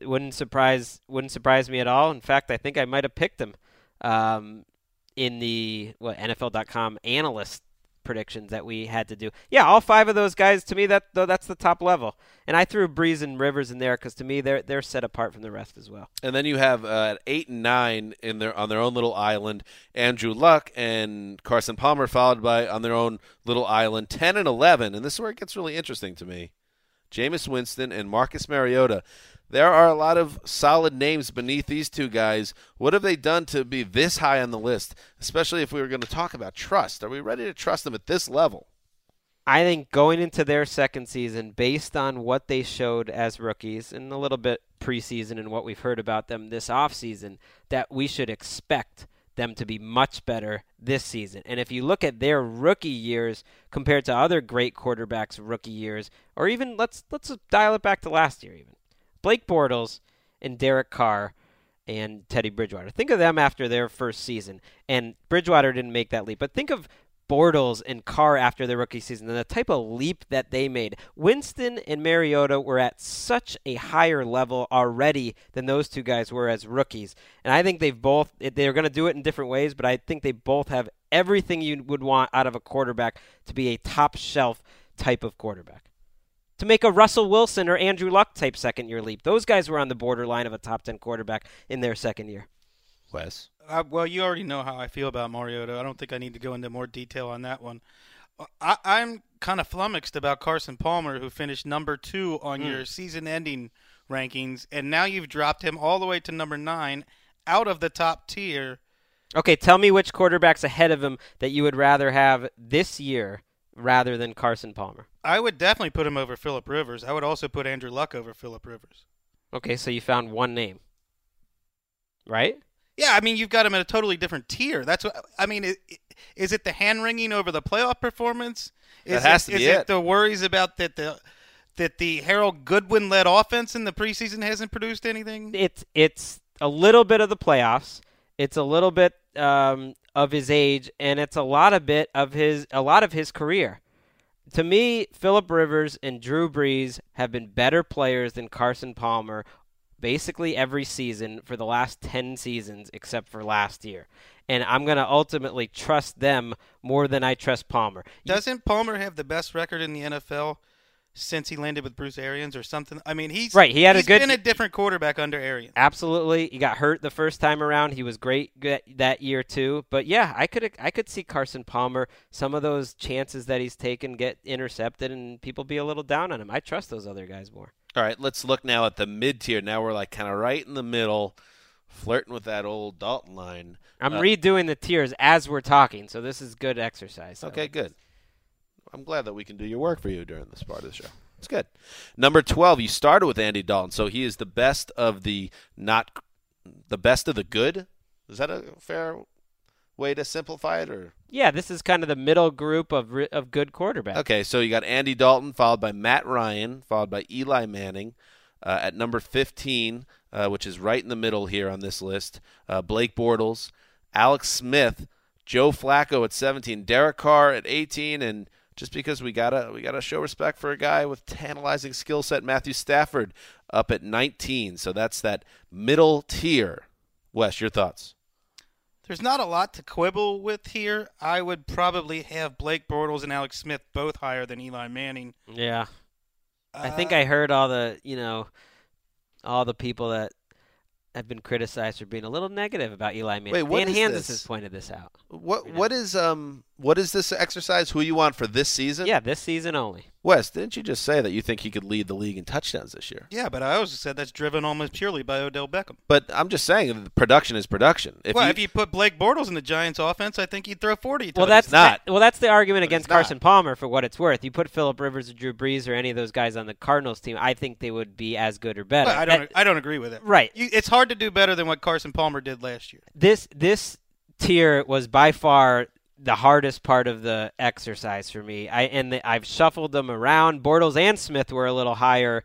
It wouldn't surprise me at all. In fact, I think I might have picked him in the NFL.com analyst predictions that we had to do. Yeah, all 5 of those guys, to me, that's the top level. And I threw Breeze and Rivers in there because, to me, they're set apart from the rest as well. And then you have 8 and 9 on their own little island, Andrew Luck and Carson Palmer, followed by, on their own little island, 10 and 11. And this is where it gets really interesting to me. Jameis Winston and Marcus Mariota. There are a lot of solid names beneath these 2 guys. What have they done to be this high on the list, especially if we were going to talk about trust? Are we ready to trust them at this level? I think going into their second season, based on what they showed as rookies and a little bit preseason and what we've heard about them this offseason, that we should expect them to be much better this season. And if you look at their rookie years compared to other great quarterbacks' rookie years, or even let's dial it back to last year even, Blake Bortles and Derek Carr and Teddy Bridgewater. Think of them after their first season. And Bridgewater didn't make that leap, but think of Bortles and Carr after their rookie season and the type of leap that they made. Winston and Mariota were at such a higher level already than those 2 guys were as rookies. And I think they're going to do it in different ways, but I think they both have everything you would want out of a quarterback to be a top shelf type of quarterback. To make a Russell Wilson or Andrew Luck type second year leap. Those guys were on the borderline of a top 10 quarterback in their second year. Wes. Well, you already know how I feel about Mariota. I don't think I need to go into more detail on that one. I'm kind of flummoxed about Carson Palmer, who finished number 2 on your season-ending rankings, and now you've dropped him all the way to number 9 out of the top tier. Okay, tell me which quarterback's ahead of him that you would rather have this year rather than Carson Palmer. I would definitely put him over Phillip Rivers. I would also put Andrew Luck over Phillip Rivers. Okay, so you found one name, right? Yeah, I mean, you've got him in a totally different tier. That's what I mean. Is it the hand-wringing over the playoff performance? That has to be it. Is it the worries about that the Harold Goodwin-led offense in the preseason hasn't produced anything? It's a little bit of the playoffs. It's a little bit of his age, and it's a lot of his career. To me, Phillip Rivers and Drew Brees have been better players than Carson Palmer basically every season for the last 10 seasons except for last year. And I'm going to ultimately trust them more than I trust Palmer. Doesn't Palmer have the best record in the NFL since he landed with Bruce Arians or something? I mean, he's been a different quarterback under Arians. Absolutely. He got hurt the first time around. He was great that year too. But yeah, I could see Carson Palmer, some of those chances that he's taken get intercepted and people be a little down on him. I trust those other guys more. All right, let's look now at the mid-tier. Now we're like kind of right in the middle, flirting with that old Dalton line. I'm redoing the tiers as we're talking, so this is good exercise. Okay, like good. This. I'm glad that we can do your work for you during this part of the show. It's good. Number 12, you started with Andy Dalton, so he is the best of the not the best of the good. Is that a fair way to simplify it? Or yeah, this is kind of the middle group of good quarterbacks. Okay, so you got Andy Dalton, followed by Matt Ryan, followed by Eli Manning. At number 15, which is right in the middle here on this list, Blake Bortles, Alex Smith, Joe Flacco at 17, Derek Carr at 18, and just because we gotta show respect for a guy with tantalizing skill set, Matthew Stafford up at 19. So that's that middle tier. Wes, your thoughts? There's not a lot to quibble with here. I would probably have Blake Bortles and Alex Smith both higher than Eli Manning. Yeah. I think I heard all the people that have been criticized for being a little negative about Eli Manning. Wait, what Dan Hanzus has pointed this out. What is this exercise? Who you want for this season? Yeah, this season only. Wes, didn't you just say that you think he could lead the league in touchdowns this year? Yeah, but I also said that's driven almost purely by Odell Beckham. But I'm just saying the production is production. If you put Blake Bortles in the Giants' offense, I think he'd throw 40 touchdowns. That's the argument against Carson Palmer for what it's worth. You put Phillip Rivers or Drew Brees or any of those guys on the Cardinals team, I think they would be as good or better. Well, I don't agree with it. Right. It's hard to do better than what Carson Palmer did last year. This tier was by far the hardest part of the exercise for me. I've shuffled them around. Bortles and Smith were a little higher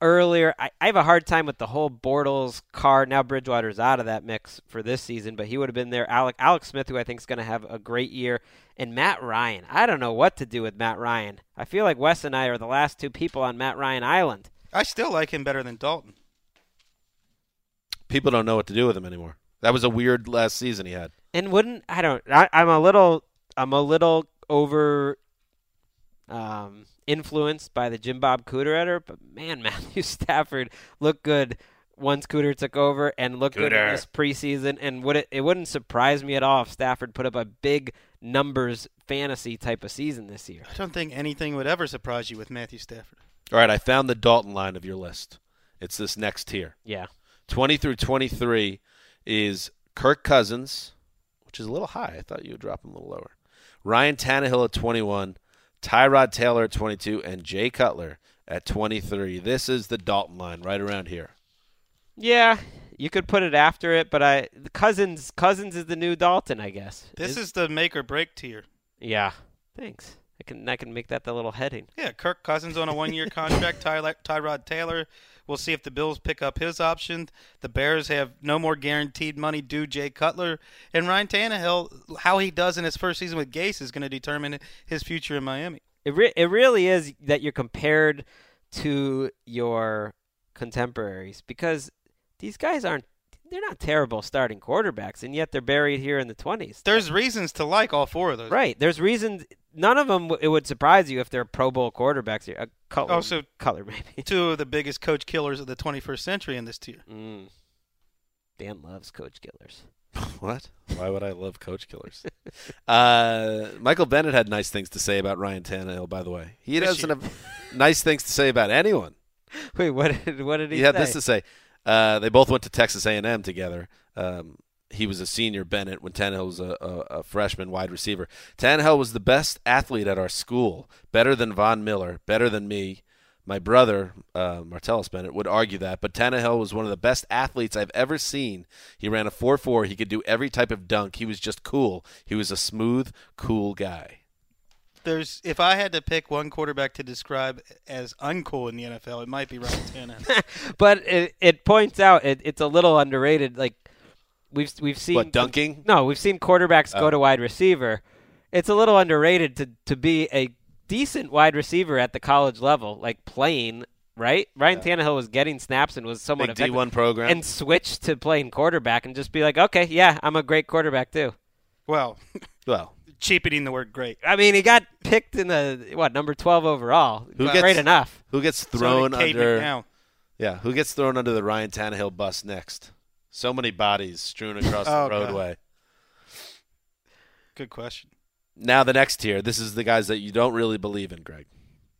earlier. I have a hard time with the whole Bortles card. Now Bridgewater's out of that mix for this season, but he would have been there. Alex Smith, who I think is going to have a great year, and Matt Ryan. I don't know what to do with Matt Ryan. I feel like Wes and I are the last two people on Matt Ryan Island. I still like him better than Dalton. People don't know what to do with him anymore. That was a weird last season he had. And I'm a little over influenced by the Jim Bob Cooter editor, but man, Matthew Stafford looked good once Cooter took over and looked good in this preseason. And it wouldn't surprise me at all if Stafford put up a big numbers fantasy type of season this year. I don't think anything would ever surprise you with Matthew Stafford. All right, I found the Dalton line of your list. It's this next tier. Yeah. 20 through 23 is Kirk Cousins, which is a little high. I thought you would drop him a little lower. Ryan Tannehill at 21, Tyrod Taylor at 22, and Jay Cutler at 23. This is the Dalton line right around here. Yeah, you could put it after it, but Cousins is the new Dalton, I guess. This is the make or break tier. Yeah, thanks. I can make that the little heading. Yeah, Kirk Cousins on a one-year contract. Tyrod Taylor. We'll see if the Bills pick up his option. The Bears have no more guaranteed money due Jay Cutler. And Ryan Tannehill, how he does in his first season with Gase is going to determine his future in Miami. It really is that you're compared to your contemporaries because these guys aren't. They're not terrible starting quarterbacks, and yet they're buried here in the 20s. There's reasons to like all four of those. Right. There's reasons. None of them, it would surprise you if they're Pro Bowl quarterbacks here. Cutler, maybe. Two of the biggest coach killers of the 21st century in this tier. Mm. Dan loves coach killers. What? Why would I love coach killers? Michael Bennett had nice things to say about Ryan Tannehill, by the way. He doesn't have nice things to say about anyone. Wait, what did he say? He had this to say. They both went to Texas A&M together. He was a senior, Bennett, when Tannehill was a freshman wide receiver. Tannehill was the best athlete at our school, better than Von Miller, better than me. My brother, Martellus Bennett, would argue that, but Tannehill was one of the best athletes I've ever seen. He ran a 4.4. He could do every type of dunk. He was just cool. He was a smooth, cool guy. If I had to pick one quarterback to describe as uncool in the NFL, it might be Ryan Tannehill. But it points out it's a little underrated. Like we've seen dunking. No, we've seen quarterbacks go to wide receiver. It's a little underrated to be a decent wide receiver at the college level, like playing, right? Ryan Tannehill was getting snaps and was somewhat effective. D1 program. And switched to playing quarterback and just be like, okay, yeah, I'm a great quarterback too. Well, cheapening the word great. I mean, he got picked in the, number 12 overall. Great enough. Who gets thrown under now. Yeah, who gets thrown under the Ryan Tannehill bus next? So many bodies strewn across the roadway. God. Good question. Now the next tier, this is the guys that you don't really believe in, Greg.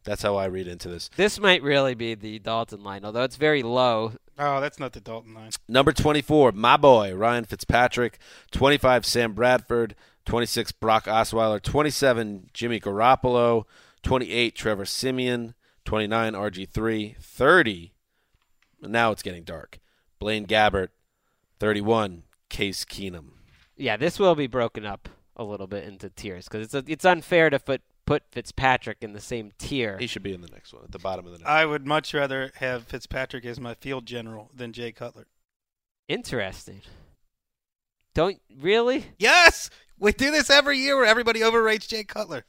That's how I read into this. This might really be the Dalton line, although it's very low. Oh, that's not the Dalton line. Number 24, my boy, Ryan Fitzpatrick. 25, Sam Bradford. 26, Brock Osweiler. 27, Jimmy Garoppolo. 28, Trevor Siemian. 29, RG3. 30, now it's getting dark, Blaine Gabbert. 31, Case Keenum. Yeah, this will be broken up a little bit into tiers because it's unfair to put Fitzpatrick in the same tier. He should be in the next one, at the bottom of the next one. I would much rather have Fitzpatrick as my field general than Jay Cutler. Interesting. Don't really? Yes! We do this every year where everybody overrates Jay Cutler.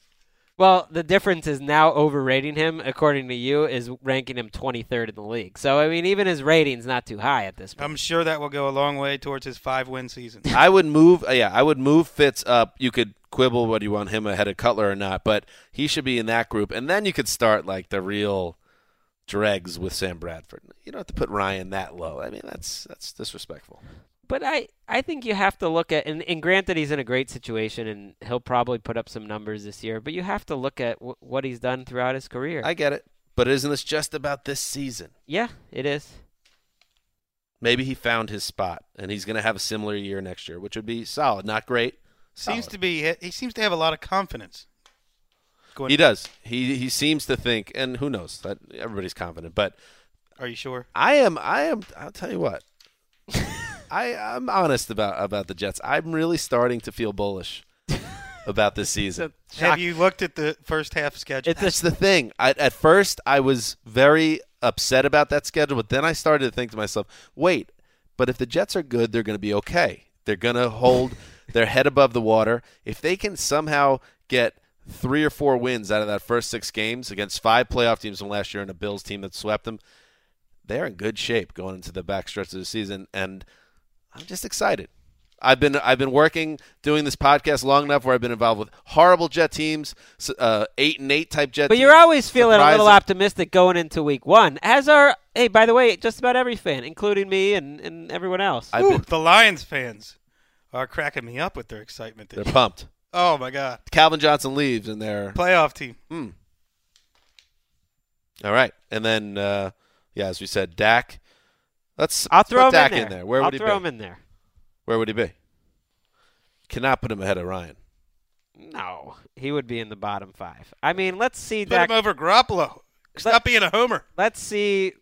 Well, the difference is now overrating him, according to you, is ranking him 23rd in the league. So, I mean, even his rating's not too high at this point. I'm sure that will go a long way towards his 5-win season. I would move Fitz up. You could quibble whether you want him ahead of Cutler or not, but he should be in that group. And then you could start, like, the real dregs with Sam Bradford. You don't have to put Ryan that low. I mean, that's disrespectful. But I think you have to look at, and granted he's in a great situation and he'll probably put up some numbers this year, but you have to look at what he's done throughout his career. I get it. But isn't this just about this season? Yeah, it is. Maybe he found his spot and he's going to have a similar year next year, which would be solid, not great. He seems to have a lot of confidence. He does. He seems to think, and who knows? Everybody's confident, but are you sure? I am. I'll tell you what. I'm honest about the Jets. I'm really starting to feel bullish about this season. Have you looked at the first half schedule? That's the thing. At first, I was very upset about that schedule, but then I started to think to myself, wait, but if the Jets are good, they're going to be okay. They're going to hold their head above the water. If they can somehow get 3 or 4 wins out of that first 6 games against 5 playoff teams from last year and a Bills team that swept them, they're in good shape going into the backstretch of the season, and I'm just excited. I've been working, doing this podcast long enough where I've been involved with horrible Jet teams, 8-8 type Jet teams. But you're always feeling surprising. A little optimistic going into week one, as are, hey, by the way, just about every fan, including me and everyone else. The Lions fans are cracking me up with their excitement. They're pumped. Oh, my God. Calvin Johnson leaves in their playoff team. All right. And then, as we said, Dak. Let's throw Dak in there. Where would he be? I'll throw him in there. Where would he be? Cannot put him ahead of Ryan. No, he would be in the bottom 5. I mean, let's see. Put Dak him over Garoppolo. Stop being a homer. Let's see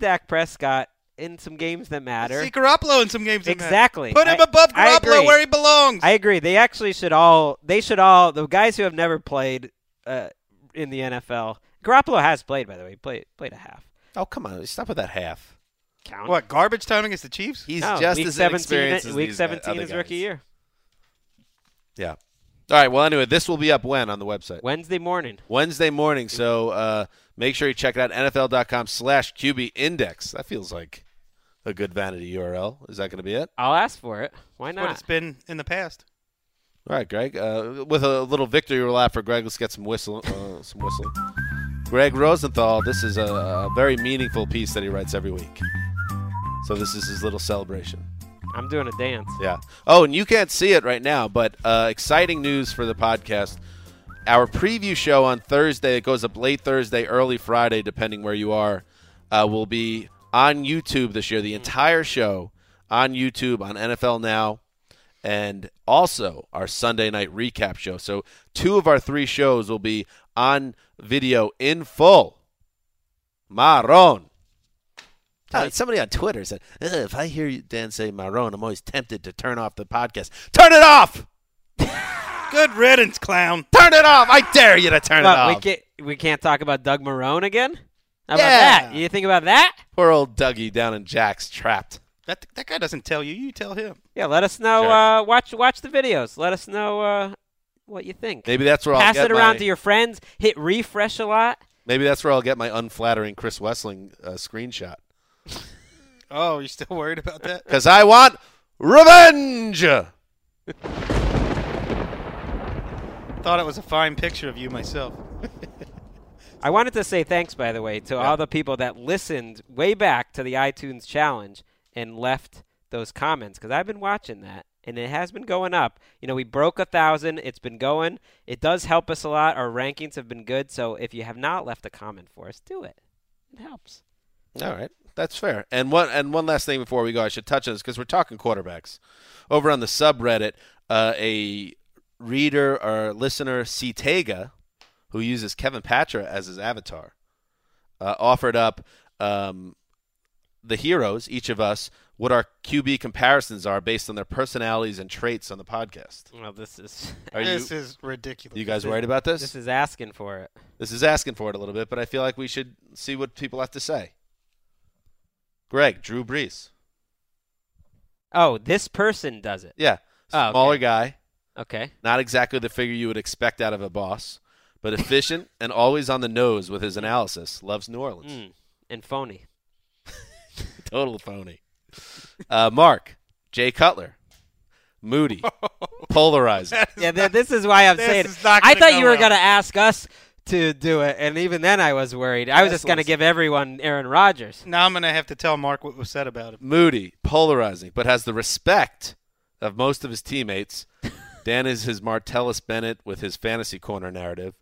Dak Prescott in some games that matter. Let's see Garoppolo in some games that matter. Put him above Garoppolo where he belongs. I agree. They actually should all. They should all. The guys who have never played in the NFL. Garoppolo has played, by the way. He played a half. Oh, come on! Stop with that half. Count. What, garbage time against the Chiefs? He's just as inexperienced as Week 17 is rookie year. Yeah. All right, well, anyway, this will be up on the website? Wednesday morning. So make sure you check it out, NFL.com/QB Index. That feels like a good vanity URL. Is that going to be it? I'll ask for it. Why not? That's what it's been in the past. All right, Greg. With a little victory lap for Greg, let's get some whistling. Greg Rosenthal, this is a very meaningful piece that he writes every week. So this is his little celebration. I'm doing a dance. Yeah. Oh, and you can't see it right now, but exciting news for the podcast. Our preview show on Thursday, it goes up late Thursday, early Friday, depending where you are, will be on YouTube this year. The entire show on YouTube, on NFL Now, and also our Sunday night recap show. So two of our three shows will be on video in full. Marron. Somebody on Twitter said, if I hear Dan say Marron, I'm always tempted to turn off the podcast. Turn it off! Good riddance, clown. Turn it off. I dare you to turn it off. We can't talk about Doug Marrone again? How about that? You think about that? Poor old Dougie down in Jack's trapped. That guy doesn't tell you. You tell him. Yeah, let us know. Sure. Watch the videos. Let us know what you think. Maybe that's where I'll get it around to your friends. Hit refresh a lot. Maybe that's where I'll get my unflattering Chris Wesseling screenshot. Oh, you're still worried about that? Because I want revenge! Thought it was a fine picture of you myself. I wanted to say thanks, by the way, to all the people that listened way back to the iTunes challenge and left those comments, because I've been watching that and it has been going up. You know, we broke 1,000. It's been going. It does help us a lot. Our rankings have been good. So if you have not left a comment for us, do it. It helps. All right. That's fair. And one last thing before we go, I should touch on this because we're talking quarterbacks. Over on the subreddit, a reader or listener, Ctega, who uses Kevin Patra as his avatar, offered up the heroes, each of us, what our QB comparisons are based on their personalities and traits on the podcast. Well, this is ridiculous. You guys worried about this? This is asking for it. This is asking for it a little bit, but I feel like we should see what people have to say. Greg, Drew Brees. Oh, this person does it. Yeah. Smaller guy. Okay. Not exactly the figure you would expect out of a boss, but efficient and always on the nose with his analysis. Loves New Orleans. And phony. Total phony. Mark, Jay Cutler, moody, polarizing. This is why I'm saying it. I thought you were going to ask us to do it, and even then I was worried. I was just going to give everyone Aaron Rodgers. Now I'm going to have to tell Mark what was said about him. Moody, polarizing, but has the respect of most of his teammates. Dan is his Martellus Bennett with his fantasy corner narrative,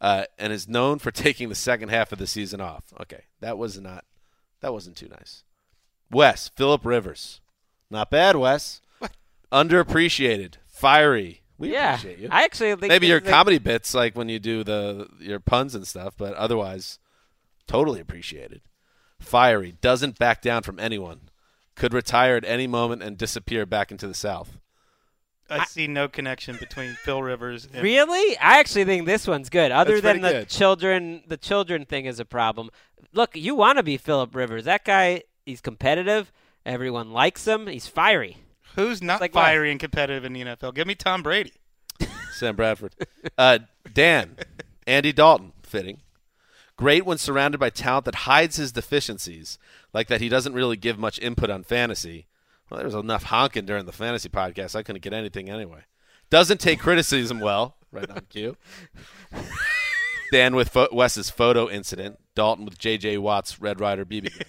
and is known for taking the second half of the season off. Okay, that wasn't too nice. Wes, Phillip Rivers. Not bad, Wes. What? Underappreciated, fiery. We appreciate you. I actually think maybe your comedy bits, like when you do your puns and stuff, but otherwise, totally appreciated. Fiery, doesn't back down from anyone. Could retire at any moment and disappear back into the South. I see no connection between Phil Rivers. And really? I actually think this one's good. Other than the children, thing is a problem. Look, you want to be Philip Rivers. That guy, he's competitive. Everyone likes him. He's fiery. Who's not fiery and competitive in the NFL? Give me Tom Brady. Sam Bradford. Dan, Andy Dalton, fitting. Great when surrounded by talent that hides his deficiencies, like that he doesn't really give much input on fantasy. Well, there was enough honking during the fantasy podcast. I couldn't get anything anyway. Doesn't take criticism well. Right on cue. Dan with Wes's photo incident. Dalton with J.J. Watt's Red Ryder BB gun.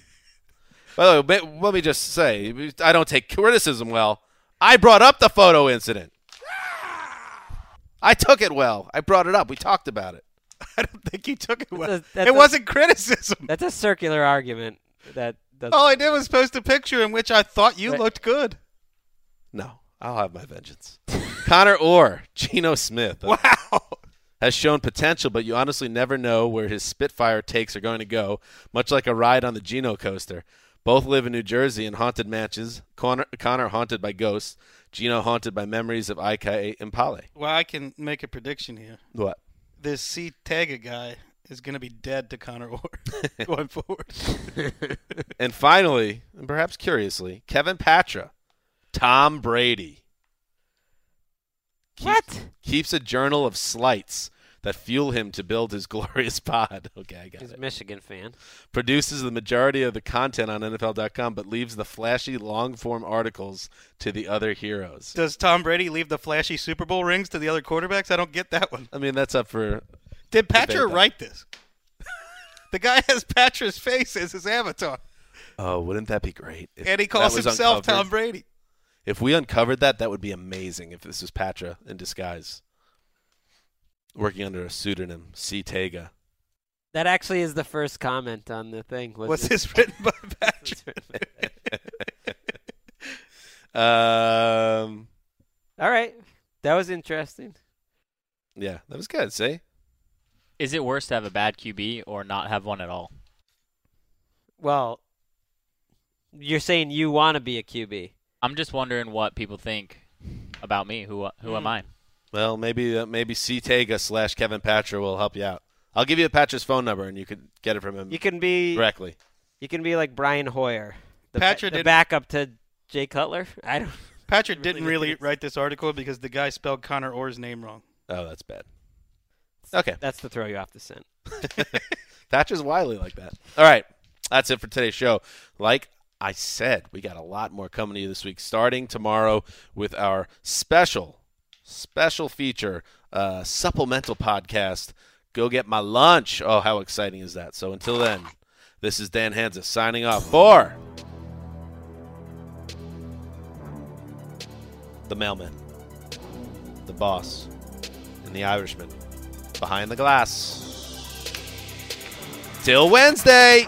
By the way, let me just say, I don't take criticism well. I brought up the photo incident. I took it well. I brought it up. We talked about it. I don't think you took it well. It wasn't criticism. That's a circular argument that – all I did was post a picture in which I thought you looked good. No, I'll have my vengeance. Connor Orr, Geno Smith. Wow. Has shown potential, but you honestly never know where his Spitfire takes are going to go, much like a ride on the Geno coaster. Both live in New Jersey in haunted mansions. Connor haunted by ghosts. Geno haunted by memories of IK Impale. Well, I can make a prediction here. What? This Ctega guy is going to be dead to Connor Orr going forward. And finally, and perhaps curiously, Kevin Patra, Tom Brady. Keeps a journal of slights that fuel him to build his glorious pod. Okay, I got it. He's a Michigan fan. Produces the majority of the content on NFL.com, but leaves the flashy long-form articles to the other heroes. Does Tom Brady leave the flashy Super Bowl rings to the other quarterbacks? I don't get that one. I mean, that's up for... Did Patra write this? The guy has Patra's face as his avatar. Oh, wouldn't that be great? And he calls himself Tom Brady. If we uncovered that, that would be amazing if this was Patra in disguise, working under a pseudonym, C. Tega. That actually is the first comment on the thing. Was this written by Patra? All right. That was interesting. Yeah, that was good. See? Is it worse to have a bad QB or not have one at all? Well, you're saying you want to be a QB. I'm just wondering what people think about me. Who am I? Well, maybe C. Tega / Kevin Patra will help you out. I'll give you Patra's phone number, and you can get it from him. You can be directly. You can be like Brian Hoyer, the backup to Jay Cutler. Patra didn't really write this article because the guy spelled Connor Orr's name wrong. Oh, that's bad. Okay, that's to throw you off the scent. Patra's wily like that. All right, that's it for today's show. Like I said, we got a lot more coming to you this week, starting tomorrow with our special feature, supplemental podcast. Go Get My Lunch. Oh, how exciting is that? So until then, this is Dan Hanzus signing off for the mailman, the boss, and the Irishman behind the glass. Till Wednesday.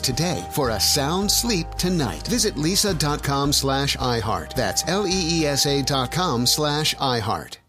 today for a sound sleep tonight. Visit Lisa.com/iHeart. That's LEESA.com/iHeart.